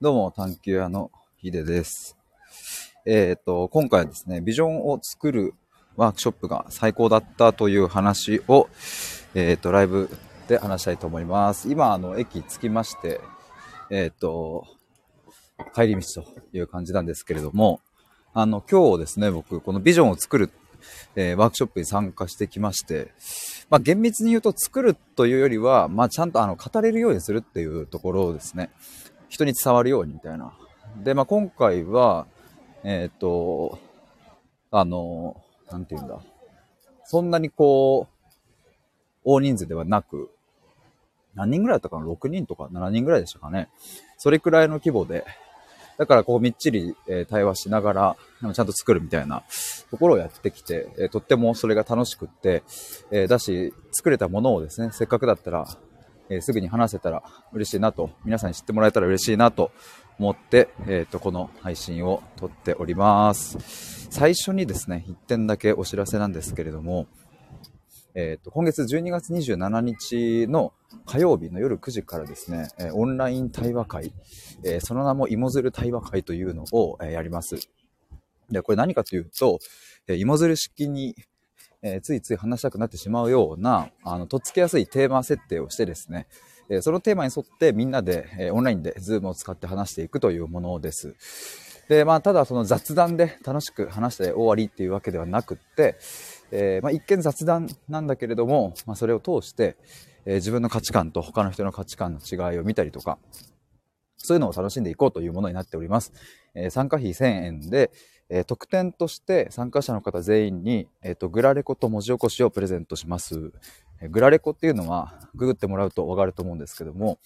どうも、探求屋のヒデです。今回はですね、ビジョンを作るワークショップが最高だったという話を、ライブで話したいと思います。今、駅着きまして、帰り道という感じなんですけれども、今日ですね、僕、このビジョンを作る、ワークショップに参加してきまして、まあ、厳密に言うと作るというよりは、まあ、ちゃんと語れるようにするっていうところをですね、人に伝わるようにみたいな。で、まあ、今回は、なんていうんだ。そんなにこう、大人数ではなく、何人ぐらいだったかな ?6 人とか7人ぐらいでしたかね。それくらいの規模で。だから、こう、みっちり対話しながら、ちゃんと作るみたいなところをやってきて、とってもそれが楽しくって、だし、作れたものをですね、せっかくだったら、すぐに話せたら嬉しいなと、皆さんに知ってもらえたら嬉しいなと思って、この配信を撮っております。最初にですね、1点だけお知らせなんですけれども、今月12月27日の火曜日の夜9時からですね、オンライン対話会、その名も芋づる対話会というのをやります。で、これ何かというと、芋づる式についつい話したくなってしまうようなとっつきやすいテーマ設定をしてですね、そのテーマに沿ってみんなで、オンラインで Zoom を使って話していくというものです。で、まあ、ただその雑談で楽しく話して終わりっていうわけではなくって、まあ、一見雑談なんだけれども、まあ、それを通して、自分の価値観と他の人の価値観の違いを見たりとか、そういうのを楽しんでいこうというものになっております。参加費1000円で、特典として参加者の方全員に、グラレコと文字起こしをプレゼントします。グラレコっていうのはググってもらうとわかると思うんですけども、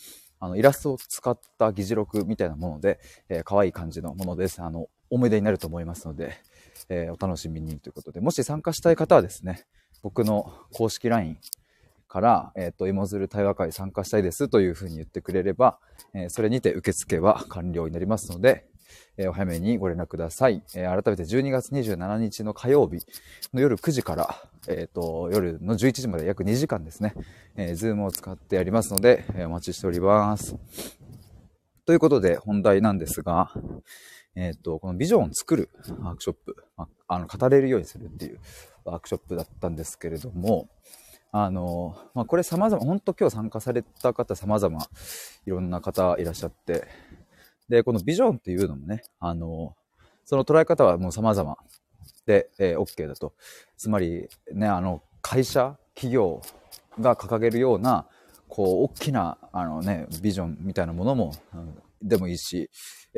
イラストを使った議事録みたいなもので、可愛い感じのものです。思い出になると思いますので、お楽しみにということで、もし参加したい方はですね、僕の公式 LINE から、芋づる対話会参加したいですというふうに言ってくれれば、それにて受付は完了になりますので、お早めにご連絡ください。改めて12月27日の火曜日の夜9時から、夜の11時まで約2時間ですね、Zoom を使ってやりますので、お待ちしております。ということで本題なんですが、このビジョンを作るワークショップ、語れるようにするっていうワークショップだったんですけれども、まあ、これ様々、本当今日参加された方様々いろんな方いらっしゃって、で、このビジョンっていうのもね、その捉え方はもう様々で、OK だと。つまりね、会社、企業が掲げるような、こう、大きな、ビジョンみたいなものも、でもいいし、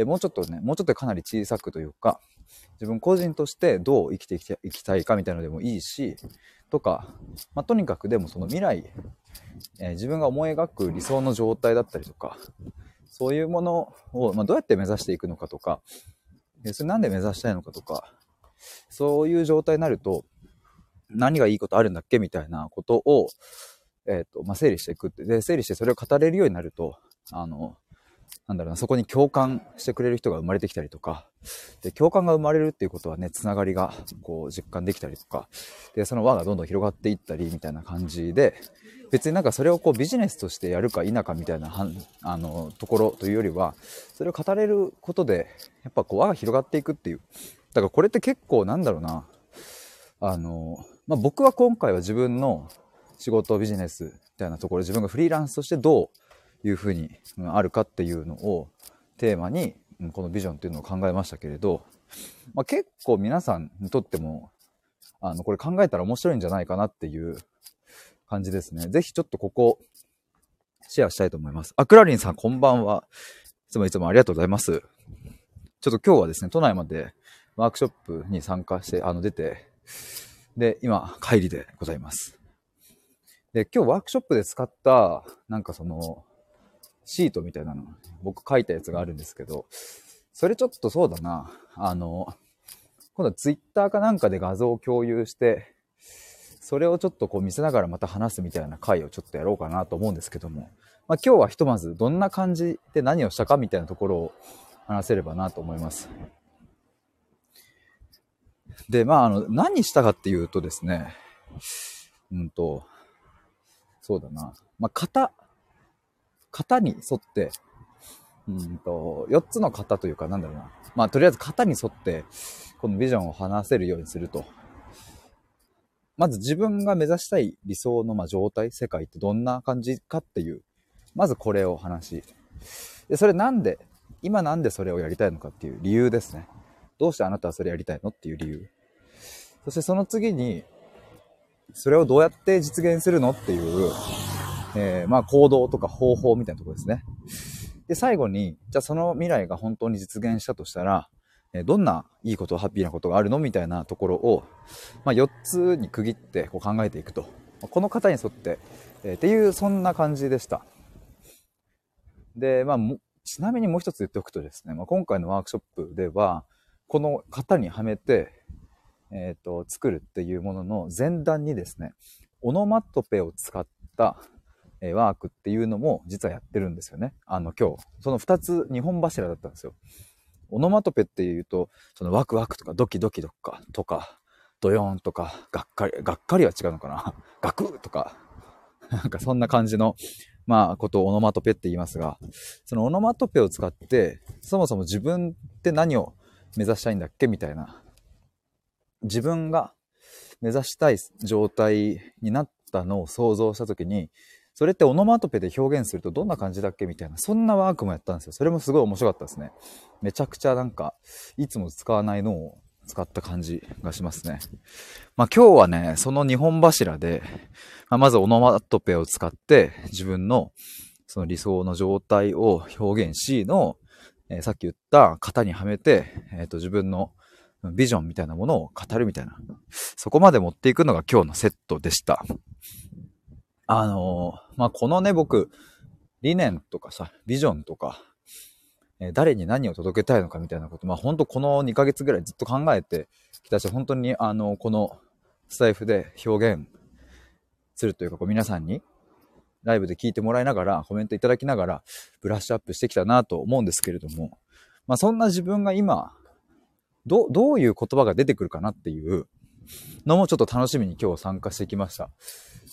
もうちょっとかなり小さくというか、自分個人としてどう生きていきたいかみたいなのでもいいし、とか、まあ、とにかくでもその未来、自分が思い描く理想の状態だったりとか、そういうものを、まあ、どうやって目指していくのかとか、それなんで目指したいのかとか、そういう状態になると、何がいいことあるんだっけみたいなことを、まあ、整理していくって。で、整理してそれを語れるようになると、そこに共感してくれる人が生まれてきたりとか、で、共感が生まれるっていうことはね、つながりがこう実感できたりとか、で、その輪がどんどん広がっていったりみたいな感じで、別にそれをこうビジネスとしてやるか否かみたいなところというよりは、それを語れることで、やっぱこう輪が広がっていくっていう。だからこれって結構まあ、僕は今回は自分の仕事、ビジネスみたいなところ、自分がフリーランスとしてどう、いうふうにあるかっていうのをテーマにこのビジョンっていうのを考えましたけれど、まあ、結構皆さんにとってもこれ考えたら面白いんじゃないかなっていう感じですね。ぜひちょっとここシェアしたいと思います。クラリンさんこんばんは。いつもありがとうございます。ちょっと今日はですね、都内までワークショップに参加して出て、で今帰りでございます。で今日ワークショップで使ったシートみたいなの僕書いたやつがあるんですけど、それちょっとそうだな、今度はツイッターかなんかで画像を共有して、それをちょっとこう見せながらまた話すみたいな回をちょっとやろうかなと思うんですけども、まあ、今日はひとまずどんな感じで何をしたかみたいなところを話せればなと思います。で、まあ、何したかっていうとですね、そうだな、まあ、型に沿って、4つの型というか、なんだろうな。まあ、とりあえず型に沿って、このビジョンを話せるようにすると。まず自分が目指したい理想の状態、世界ってどんな感じかっていう、まずこれを話し。で、それなんで、今なんでそれをやりたいのかっていう理由ですね。どうしてあなたはそれやりたいのっていう理由。そしてその次に、それをどうやって実現するのっていう、まあ行動とか方法みたいなところですね。で、最後に、じゃあその未来が本当に実現したとしたら、どんないいこと、ハッピーなことがあるのみたいなところを、まあ4つに区切ってこう考えていくと。この型に沿って、っていう、そんな感じでした。で、まあ、ちなみにもう一つ言っておくとですね、まあ、今回のワークショップでは、この型にはめて、作るっていうものの前段にですね、オノマトペを使ったワークっていうのも実はやってるんですよね。今日、その2つ、2本柱だったんですよ。オノマトペっていうと、そのワクワクとかドキドキとか、ドヨーンとか、がっかりは違うのかな。ガクッとか、なんかそんな感じの、まあ、ことをオノマトペって言いますが、そのオノマトペを使って、そもそも自分って何を目指したいんだっけみたいな。自分が目指したい状態になったのを想像したときに、それってオノマトペで表現するとどんな感じだっけみたいな、そんなワークもやったんですよ。それもすごい面白かったですね。めちゃくちゃなんか、いつも使わないのを使った感じがしますね。まあ今日はね、その2本柱で、まずオノマトペを使って自分のその理想の状態を表現しの、さっき言った型にはめて、自分のビジョンみたいなものを語るみたいな、そこまで持っていくのが今日のセットでした。まあ、このね、僕、理念とかさ、ビジョンとか、誰に何を届けたいのかみたいなこと、まあ、ほんとこの2ヶ月ぐらいずっと考えてきたし、本当に、このスタイフで表現するというか、こう皆さんに、ライブで聞いてもらいながら、コメントいただきながら、ブラッシュアップしてきたなと思うんですけれども、まあ、そんな自分が今、どういう言葉が出てくるかなっていうのもちょっと楽しみに今日参加してきました。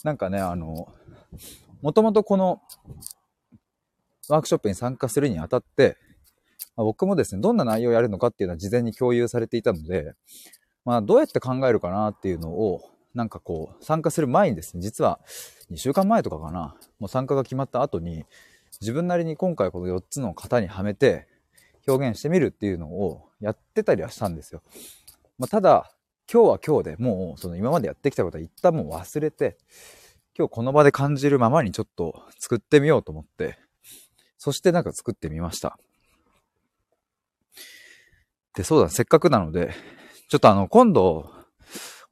なんかね、もともとこのワークショップに参加するにあたって、まあ、僕もですね、どんな内容をやるのかっていうのは事前に共有されていたので、まあどうやって考えるかなっていうのを、なんかこう、参加する前にですね、実は2週間前とかかな、もう参加が決まった後に、自分なりに今回この4つの型にはめて、表現してみるっていうのをやってたりはしたんですよ。まあ、ただ、今日は今日でもうその今までやってきたことは一旦もう忘れて、今日この場で感じるままにちょっと作ってみようと思って、そしてなんか作ってみました。で、そうだ、せっかくなので、ちょっと今度、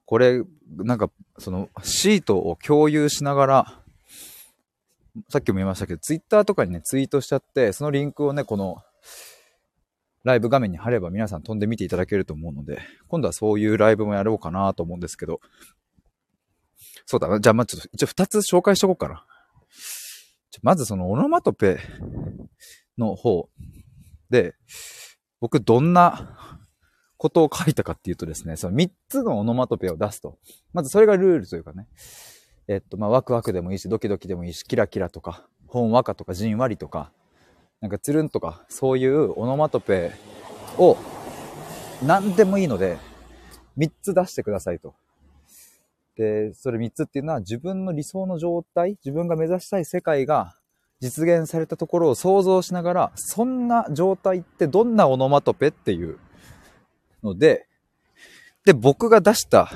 これ、なんかそのシートを共有しながら、さっきも言いましたけど、Twitter とかにね、ツイートしちゃって、そのリンクをね、この、ライブ画面に貼れば皆さん飛んで見ていただけると思うので、今度はそういうライブもやろうかなと思うんですけど、そうだな、じゃあまあちょっと一応2つ紹介しとこうかな。まずそのオノマトペの方で、僕どんなことを書いたかっていうとですね、その3つのオノマトペを出すと、まずそれがルールというかね、まあワクワクでもいいし、ドキドキでもいいし、キラキラとか、ほんわかとか、じんわりとか。なんかつるんとか、そういうオノマトペを何でもいいので3つ出してくださいと。で、それ3つっていうのは自分の理想の状態、自分が目指したい世界が実現されたところを想像しながら、そんな状態ってどんなオノマトペっていうので、で、僕が出した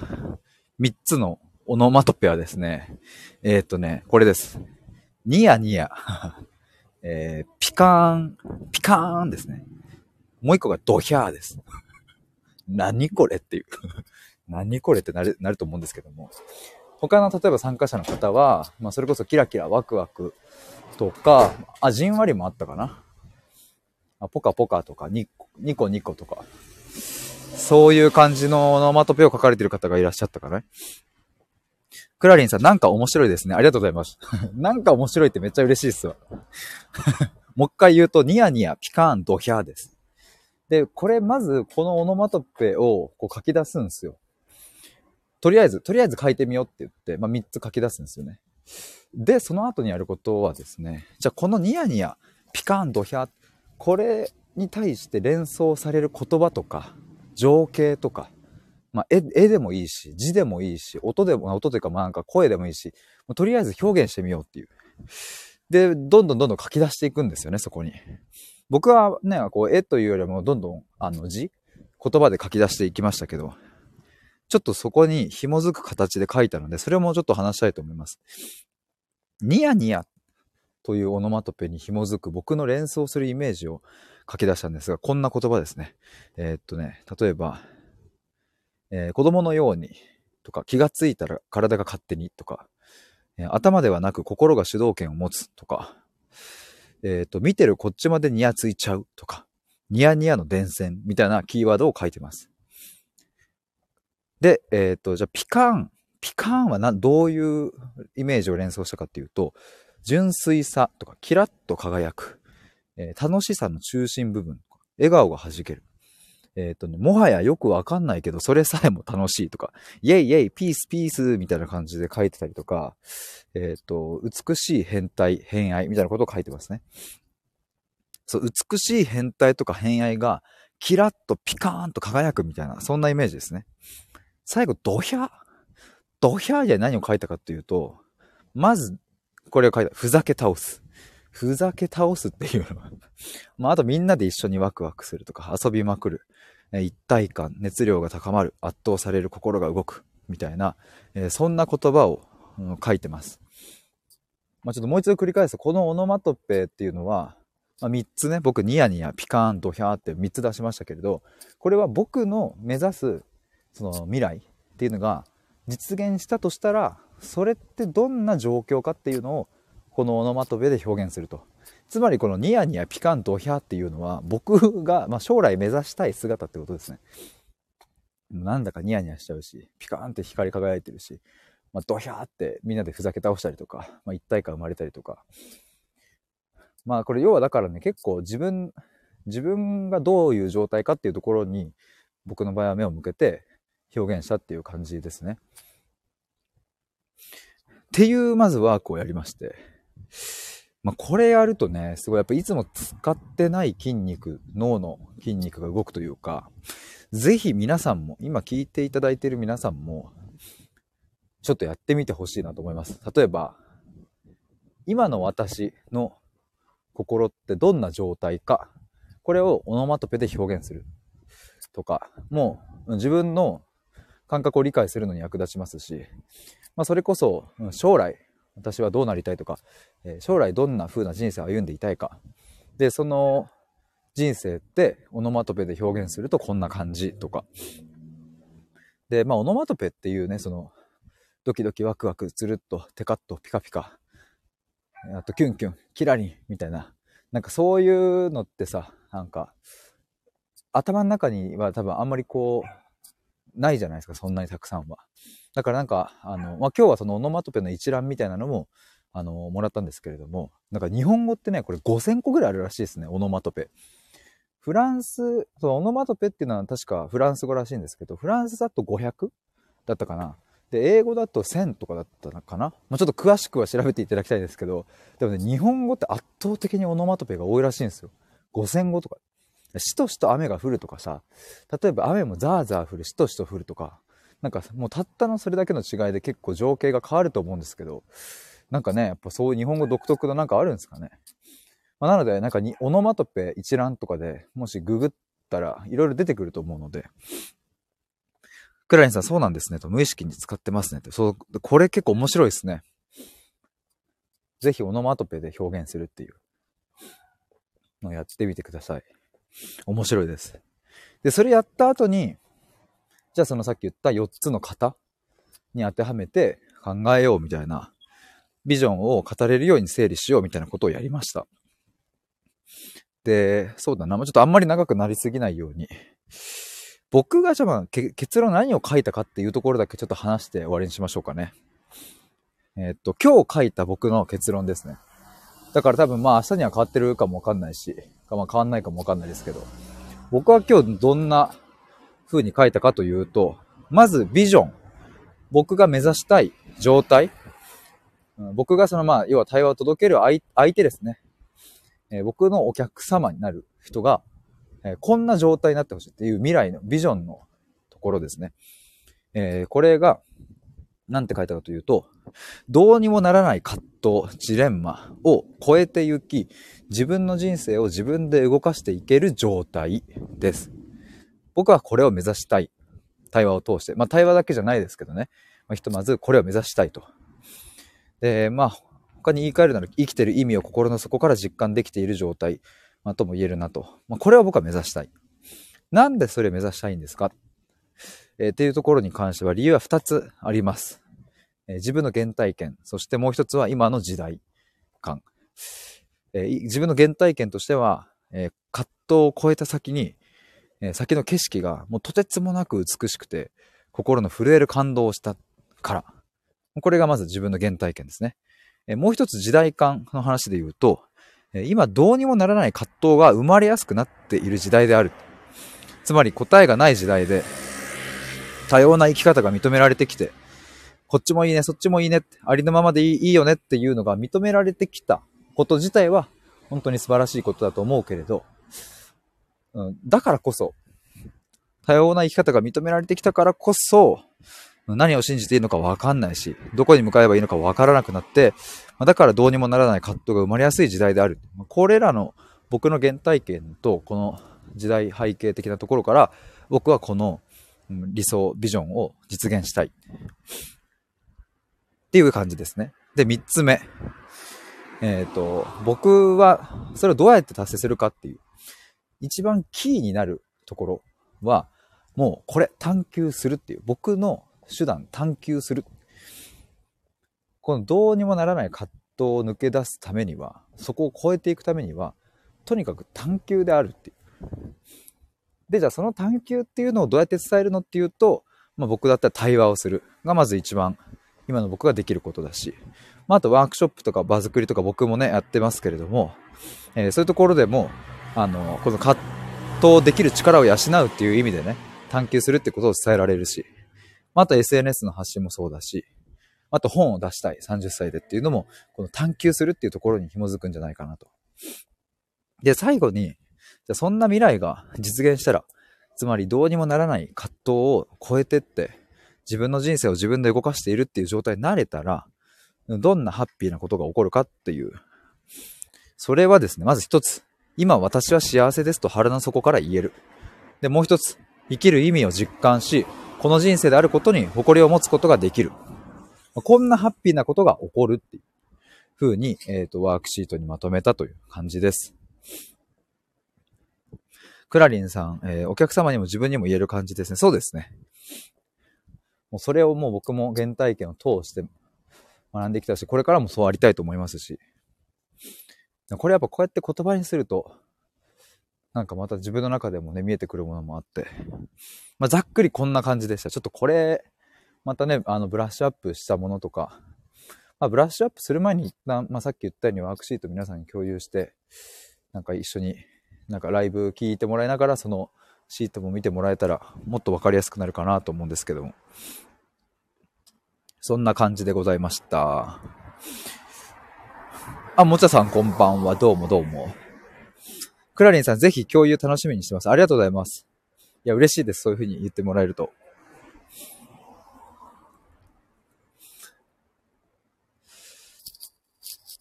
3つのオノマトペはですね、これです。ニヤニヤ。ピカーン、ピカーンですね。もう一個がドヒャーです。何これっていう。何これってなると思うんですけども。他の例えば参加者の方は、まあそれこそキラキラワクワクとか、あ、じんわりもあったかな。あ、ポカポカとか、ニコニコとか。そういう感じのオノマトペを書かれている方がいらっしゃったかね。クラリンさん、なんか面白いですね。ありがとうございます。なんか面白いってめっちゃ嬉しいっすわ。もう一回言うと、ニヤニヤ、ピカーン、ドヒャーです。で、これまず、このオノマトペをこう書き出すんですよ。とりあえず書いてみようって言って、まあ3つ書き出すんですよね。で、その後にやることはですね、じゃあこのニヤニヤ、ピカーン、ドヒャー、これに対して連想される言葉とか情景とか、まあ、絵でもいいし字でもいいし音というか、まあ、なんか声でもいいし、もうとりあえず表現してみようっていう。でどんどん書き出していくんですよね。そこに僕はね、こう絵というよりもどんどん言葉で書き出していきましたけど、ちょっとそこに紐づく形で書いたので、それもちょっと話したいと思います。ニヤニヤというオノマトペに紐づく僕の連想するイメージを書き出したんですが、こんな言葉ですね。例えば、子供のようにとか、気がついたら体が勝手にとか、頭ではなく心が主導権を持つとか、見てるこっちまでニヤついちゃうとか、ニヤニヤの伝染みたいなキーワードを書いてます。で、じゃあピカーンはどういうイメージを連想したかっていうと、純粋さとかキラッと輝く、楽しさの中心部分、笑顔がはじける、もはやよくわかんないけどそれさえも楽しいとか、イエイイエイピースピースみたいな感じで書いてたりとか、美しい偏愛みたいなことを書いてますね。そう、美しい変態とか偏愛がキラッとピカーンと輝くみたいな、そんなイメージですね。最後ドヒャーで何を書いたかっていうと、まずこれを書いた。ふざけ倒すっていうのはまあ、あとみんなで一緒にワクワクするとか、遊びまくる、一体感、熱量が高まる、圧倒される、心が動くみたいな、そんな言葉を書いてます。まあ、ちょっともう一度繰り返すと、このオノマトペっていうのは、まあ、3つね、僕ニヤニヤ、ピカーン、ドヒャーって3つ出しましたけれど、これは僕の目指すその未来っていうのが実現したとしたら、それってどんな状況かっていうのをこのオノマトペで表現すると。つまりこのニヤニヤ、ピカン、ドヒャっていうのは僕がまあ将来目指したい姿ってことですね。なんだかニヤニヤしちゃうし、ピカンって光り輝いてるし、まあ、ドヒャってみんなでふざけ倒したりとか、まあ、一体感生まれたりとか、まあこれ要はだからね、結構自分がどういう状態かっていうところに僕の場合は目を向けて表現したっていう感じですね。っていうまずワークをやりまして、まあ、これやるとね、すごいやっぱいつも使ってない筋肉、脳の筋肉が動くというか、ぜひ皆さんも、今聞いていただいている皆さんもちょっとやってみてほしいなと思います。例えば今の私の心ってどんな状態か、これをオノマトペで表現するとか、もう自分の感覚を理解するのに役立ちますし、まあ、それこそ将来私はどうなりたいとか、将来どんな風な人生を歩んでいたいか、でその人生ってオノマトペで表現するとこんな感じとかで、まあオノマトペっていうね、そのドキドキワクワク、つるっとテカッとピカピカ、あとキュンキュン、キラリンみたいな、なんかそういうのってさ、なんか頭の中には多分あんまりこうないじゃないですか、そんなにたくさんは。だからなんかまあ、今日はそのオノマトペの一覧みたいなのももらったんですけれども、なんか日本語ってね、これ5000個ぐらいあるらしいですね、オノマトペ。フランス、そのオノマトペっていうのは確かフランス語らしいんですけど、フランスだと500だったかな。で英語だと1000とかだったのかな。まあ、ちょっと詳しくは調べていただきたいんですけど、でもね、日本語って圧倒的にオノマトペが多いらしいんですよ。5000語とか。しとしと雨が降るとかさ、例えば雨もザーザー降る、しとしと降るとか、なんかもうたったのそれだけの違いで結構情景が変わると思うんですけど、なんかね、やっぱそういう日本語独特のなんかあるんですかね。まあ、なのでなんかオノマトペ一覧とかでもしググったらいろいろ出てくると思うので、クラリンさんそうなんですねと、無意識に使ってますねと、そうこれ結構面白いですね。ぜひオノマトペで表現するっていうのをやってみてください。面白いです。で、それやった後に、じゃあそのさっき言った4つの型に当てはめて考えようみたいな、ビジョンを語れるように整理しようみたいなことをやりました。で、そうだな、ちょっとあんまり長くなりすぎないように、僕がじゃあまあ結論何を書いたかっていうところだけちょっと話して終わりにしましょうかね。今日書いた僕の結論ですね。だから多分まあ明日には変わってるかもわかんないし、まあ変わんないかもわかんないですけど、僕は今日どんな風に書いたかというと、まずビジョン、僕が目指したい状態、僕がそのまあ要は対話を届ける相手ですね、僕のお客様になる人が、こんな状態になってほしいっていう未来のビジョンのところですね。これが、なんて書いたかというと、どうにもならない葛藤、ジレンマを超えてゆき、自分の人生を自分で動かしていける状態です。僕はこれを目指したい。対話を通して。まあ対話だけじゃないですけどね。ひとまずこれを目指したいと。で、まあ他に言い換えるなら生きてる意味を心の底から実感できている状態、まあ、とも言えるなと。まあ、これは僕は目指したい。なんでそれを目指したいんですか、っていうところに関しては理由は2つあります。自分の原体験、そしてもう一つは今の時代感。自分の原体験としては、葛藤を越えた先に、先の景色がもうとてつもなく美しくて、心の震える感動をしたから。これがまず自分の原体験ですね。もう一つ時代感の話で言うと、今どうにもならない葛藤が生まれやすくなっている時代である。つまり答えがない時代で、多様な生き方が認められてきて、こっちもいいね、そっちもいいね、ありのままでいいよねっていうのが認められてきたこと自体は本当に素晴らしいことだと思うけれど、だからこそ、多様な生き方が認められてきたからこそ、何を信じていいのか分かんないし、どこに向かえばいいのか分からなくなって、だからどうにもならない葛藤が生まれやすい時代である。これらの僕の原体験とこの時代背景的なところから、僕はこの理想、ビジョンを実現したい。っていう感じですね。で、3つ目。僕はそれをどうやって達成するかっていう、一番キーになるところは、もうこれ探求するっていう、僕の手段探求する。このどうにもならない葛藤を抜け出すためには、そこを超えていくためには、とにかく探求であるっていう。で、じゃあその探求っていうのをどうやって伝えるのっていうと、まあ、僕だったら対話をするがまず一番今の僕ができることだし、まあ、あとワークショップとか場作りとか僕もねやってますけれども、そういうところでもこの葛藤できる力を養うっていう意味でね、探求するってことを伝えられるし、まあ、あと SNS の発信もそうだし、あと本を出したい30歳でっていうのもこの探求するっていうところに紐づくんじゃないかなと。で、最後に、じゃあそんな未来が実現したら、つまりどうにもならない葛藤を超えてって自分の人生を自分で動かしているっていう状態になれたら、どんなハッピーなことが起こるかっていう。それはですね、まず一つ。今私は幸せですと腹の底から言える。で、もう一つ。生きる意味を実感し、この人生であることに誇りを持つことができる。こんなハッピーなことが起こるっていう風に、ワークシートにまとめたという感じです。クラリンさん、お客様にも自分にも言える感じですね。そうですね。もうそれをもう僕も原体験を通して学んできたし、これからもそうありたいと思いますし、これやっぱこうやって言葉にすると、なんかまた自分の中でもね、見えてくるものもあって、まあ、ざっくりこんな感じでした。ちょっとこれ、またね、ブラッシュアップしたものとか、まあ、ブラッシュアップする前に一旦、まあ、さっき言ったようにワークシート皆さんに共有して、なんか一緒になんかライブ聞いてもらいながら、そのシートも見てもらえたら、もっとわかりやすくなるかなと思うんですけども。そんな感じでございました。あ、もちゃさんこんばんは。どうもどうも。クラリンさん、ぜひ共有楽しみにしてます。ありがとうございます。いや、嬉しいです。そういう風に言ってもらえると。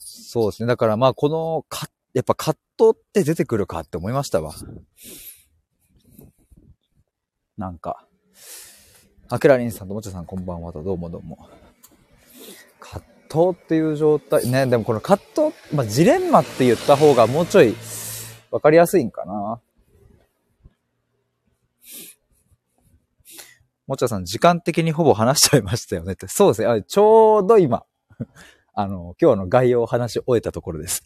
そうですね。だからまあ、このやっぱ葛藤って出てくるかって思いましたわ。なんか。あくらりんさんともちゃさんこんばんはと、どうもどうも。葛藤っていう状態ね。でもこの葛藤、まあ、ジレンマって言った方がもうちょいわかりやすいんかな。もちゃさん、時間的にほぼ話しちゃいましたよねって。そうですね。あ、ちょうど今今日の概要を話し終えたところです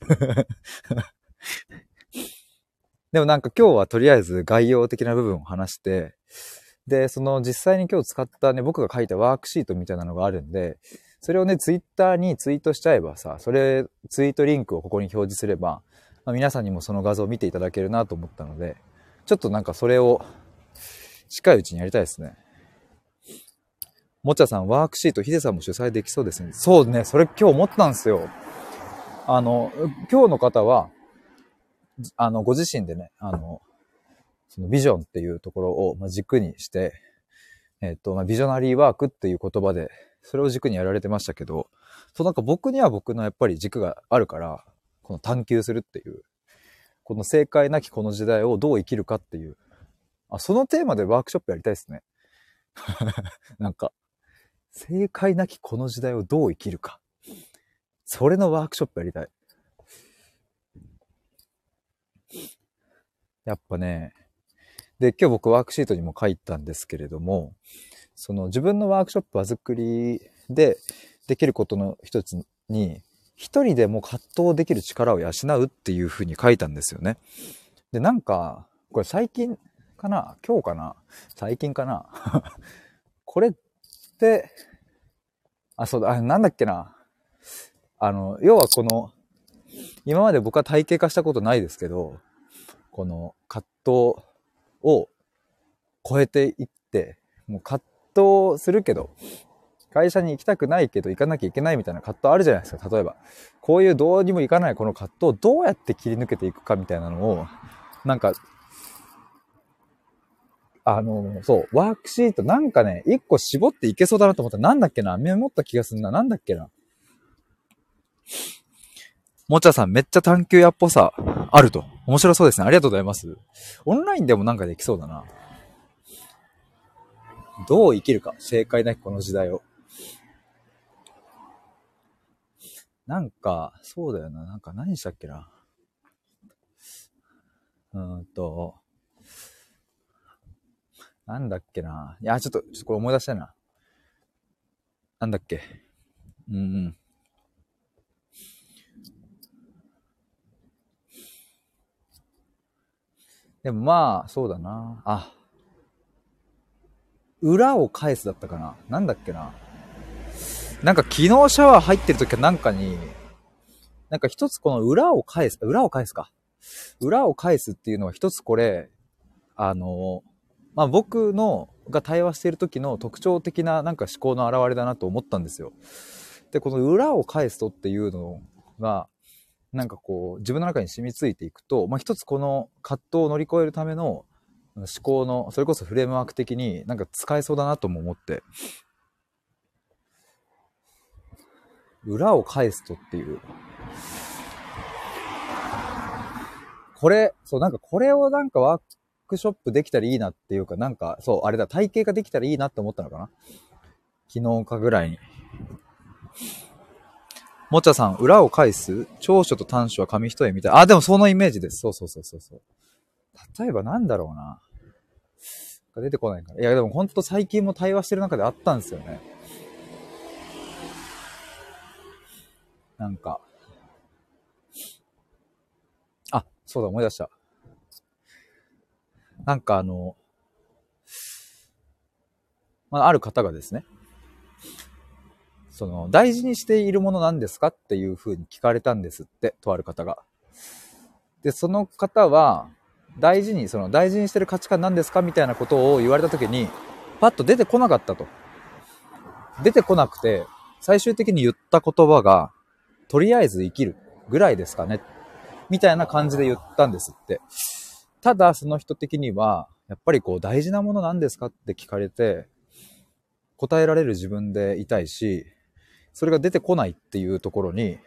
でもなんか今日はとりあえず概要的な部分を話して、で、その実際に今日使ったね、僕が書いたワークシートみたいなのがあるんで、それをね、ツイッターにツイートしちゃえばさ、それ、ツイートリンクをここに表示すれば、まあ、皆さんにもその画像を見ていただけるなと思ったので、ちょっとなんかそれを近いうちにやりたいですね。もちゃさん、ワークシート、ヒデさんも主催できそうですね。そうね、それ今日思ったんですよ。今日の方は、ご自身でね、そのビジョンっていうところを、軸にして、ビジョナリーワークっていう言葉で、それを軸にやられてましたけど、僕には僕のやっぱり軸があるから、この探求するっていう、この正解なきこの時代をどう生きるかっていう、そのテーマでワークショップやりたいですね。正解なきこの時代をどう生きるか。それのワークショップやりたい。やっぱね、で、今日僕ワークシートにも書いたんですけれども、その自分のワークショップ場作りでできることの一つに、一人でも葛藤できる力を養うっていうふうに書いたんですよね。で、これ最近かなこれって、要はこの、今まで僕は体系化したことないですけど、この葛藤を超えていって、もう葛藤するけど、会社に行きたくないけど行かなきゃいけないみたいな葛藤あるじゃないですか、例えば。こういうどうにもいかないこの葛藤をどうやって切り抜けていくかみたいなのを、ワークシート一個絞っていけそうだなと思ったらメモった気がするな。もちゃさんめっちゃ探求屋っぽさあると。面白そうですね。ありがとうございます。オンラインでもできそうだな。どう生きるか。正解なきこの時代を。何したっけな。これ思い出したいな。でも裏を返すだったかな。昨日シャワー入ってる時一つこの裏を返すっていうのは一つこれ、僕のが対話している時の特徴的な思考の表れだなと思ったんですよ。で、この裏を返すとっていうのが、自分の中に染みついていくと、一つこの葛藤を乗り越えるための思考の、それこそフレームワーク的に使えそうだなとも思って。裏を返すとっていう。これをワークショップできたらいいなっていうか、体系化できたらいいなって思ったのかな。昨日かぐらいに。もちゃさん、裏を返す長所と短所は紙一重みたい。でもそのイメージです。そう。例えば出てこないから。でもほんと最近も対話してる中であったんですよね。思い出した。ある方がですね、大事にしているものなんですかっていうふうに聞かれたんですって、とある方が。で、その方は、大事にしてる価値観なんですかみたいなことを言われたときに、パッと出てこなかったと。出てこなくて、最終的に言った言葉が、とりあえず生きるぐらいですかね、みたいな感じで言ったんですって。ただ、その人的には、大事なものなんですかって聞かれて、答えられる自分でいたいし、それが出てこないっていうところに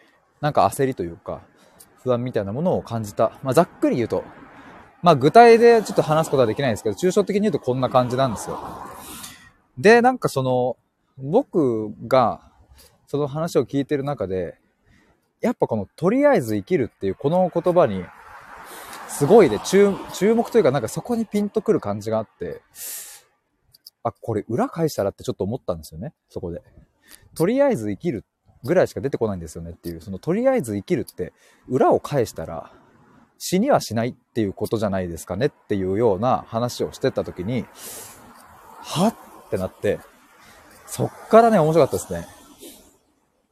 焦りというか不安みたいなものを感じた。ざっくり言うと、具体でちょっと話すことはできないですけど、抽象的に言うとこんな感じなんですよ。で、僕がその話を聞いてる中で、このとりあえず生きるっていうこの言葉にすごい注目というかそこにピンとくる感じがあって、これ裏返したらってちょっと思ったんですよね、そこで。とりあえず生きるぐらいしか出てこないんですよねっていう、そのとりあえず生きるって裏を返したら死にはしないっていうことじゃないですかねっていうような話をしてた時に、はっってなって、そっから面白かったですね。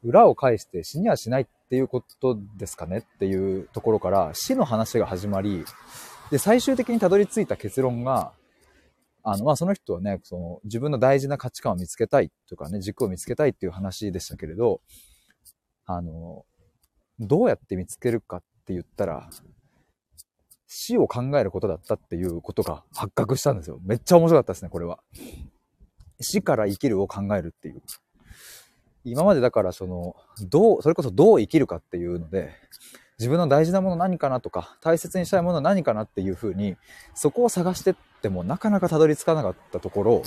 裏を返して死にはしないっていうことですかねっていうところから死の話が始まり、で、最終的にたどり着いた結論が、その人は自分の大事な価値観を見つけたいとか軸を見つけたいっていう話でしたけれど、どうやって見つけるかって言ったら、死を考えることだったっていうことが発覚したんですよ。めっちゃ面白かったですね、これは。死から生きるを考えるっていう。今までだからそれこそどう生きるかっていうので、自分の大事なもの何かなとか、大切にしたいもの何かなっていうふうに、そこを探してってもなかなかたどり着かなかったところ、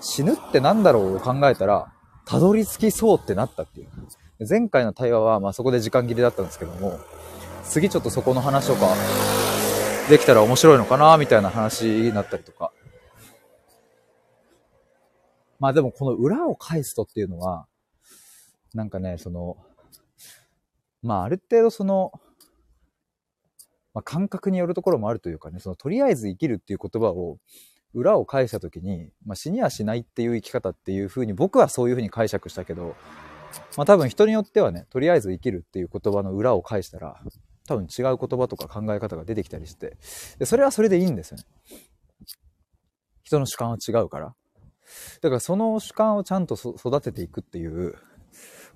死ぬってなんだろうを考えたら、たどり着きそうってなったっていう。前回の対話は、まあそこで時間切れだったんですけども、次ちょっとそこの話とかできたら面白いのかなみたいな話になったりとか。まあでもこの裏を返すとっていうのは、なんかね、まあある程度まあ、感覚によるところもあるというかね、とりあえず生きるっていう言葉を裏を返したときに、まあ、死にはしないっていう生き方っていうふうに、僕はそういうふうに解釈したけど、まあ多分人によってはね、とりあえず生きるっていう言葉の裏を返したら、多分違う言葉とか考え方が出てきたりして、でそれはそれでいいんですよね。人の主観は違うから。だからその主観をちゃんと育てていくっていう、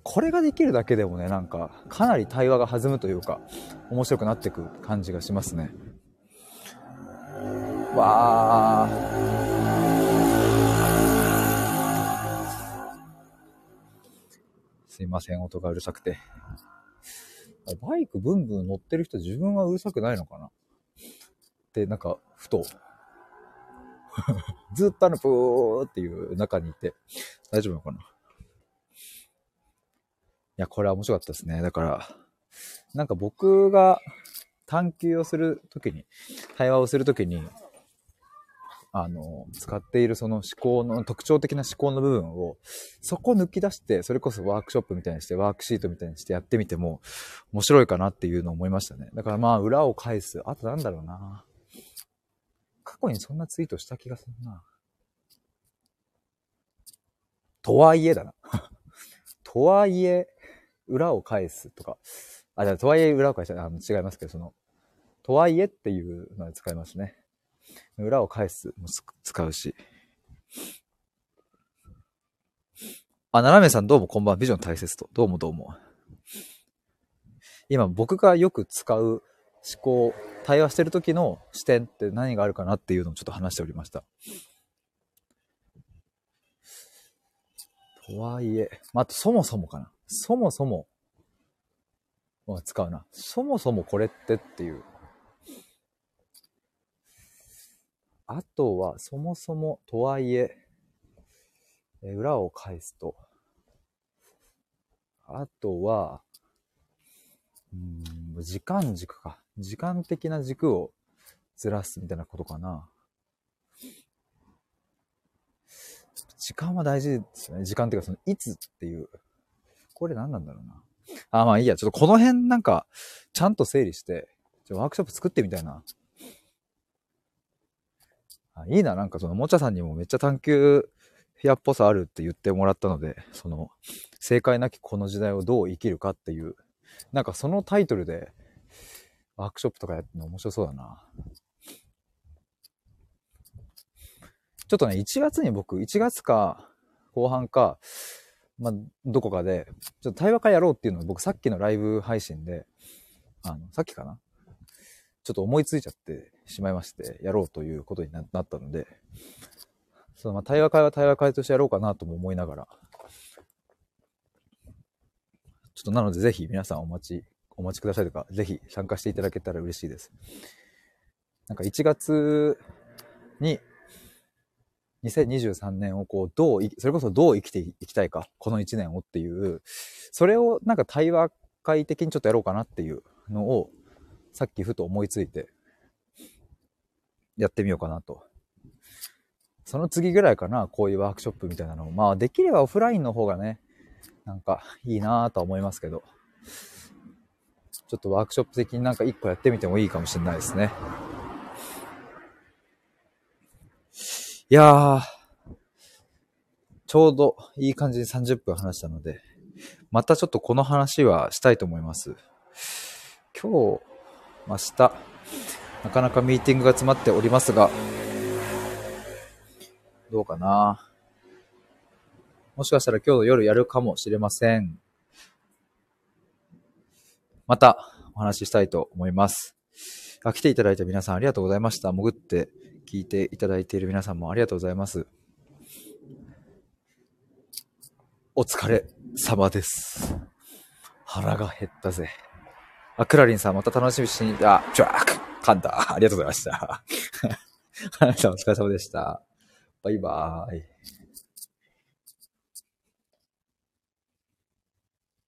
これができるだけでもね、なんかかなり対話が弾むというか、面白くなっていく感じがしますね。わー。すいません、音がうるさくて。バイクブンブン乗ってる人、自分はうるさくないのかなって、なんか、ふと。ずっとプーっていう中にいて、大丈夫なのかな。いや、これは面白かったですね。だから、なんか僕が探求をするときに、対話をするときに、使っているその思考の、特徴的な思考の部分を、そこ抜き出して、それこそワークショップみたいにして、ワークシートみたいにしてやってみても、面白いかなっていうのを思いましたね。だからまあ、裏を返す。あとなんだろうな。過去にそんなツイートした気がするな。とはいえだな。とはいえ、裏を返すとか。あ、じゃあ、とはいえ裏を返したら、違いますけど、とはいえっていうのは使いますね。裏を返すも使うし。あ、斜めさんどうもこんばんは。ビジョン大切と。どうもどうも。今僕がよく使う思考、対話してる時の視点って何があるかなっていうのをちょっと話しておりました。とはいえ、まあ、あとそもそもかな。そもそも、まあ、使うな。そもそもこれってっていう。あとは、そもそも、とはいえ、裏を返すと。あとは、時間軸か。時間的な軸をずらすみたいなことかな。時間は大事ですね。時間っていうか、いつっていう。これ何なんだろうな。あ、まあいいや。ちょっとこの辺なんか、ちゃんと整理して、ワークショップ作ってみたいな。いいな、なんかもちゃさんにもめっちゃ探求屋っぽさあるって言ってもらったので、正解なきこの時代をどう生きるかっていう、なんかそのタイトルでワークショップとかやってるの面白そうだな。ちょっとね、1月に僕、1月か後半か、まあ、どこかで、ちょっと対話会やろうっていうのを僕さっきのライブ配信で、さっきかなちょっと思いついちゃってしまいまして、やろうということになったので、まあ対話会は対話会としてやろうかなとも思いながら、ちょっとなのでぜひ皆さんお待ちくださいとか、ぜひ参加していただけたら嬉しいです。なんか1月に2023年をそれこそどう生きていきたいか、この1年をっていう、それをなんか対話会的にちょっとやろうかなっていうのを、さっきふと思いついてやってみようかなと。その次ぐらいかな、こういうワークショップみたいなのを、まあできればオフラインの方がね、なんかいいなぁとは思いますけど、ちょっとワークショップ的になんか一個やってみてもいいかもしれないですね。いやー、ちょうどいい感じに30分話したので、またちょっとこの話はしたいと思います。今日明日、なかなかミーティングが詰まっておりますが、どうかな。もしかしたら今日の夜やるかもしれません。またお話ししたいと思います。来ていただいた皆さんありがとうございました。潜って聞いていただいている皆さんもありがとうございます。お疲れ様です。腹が減ったぜ。あ、クラリンさんまた楽しみにして、あ、ちょあ、噛んだ。ありがとうございました。お疲れ様でした。バイバーイ。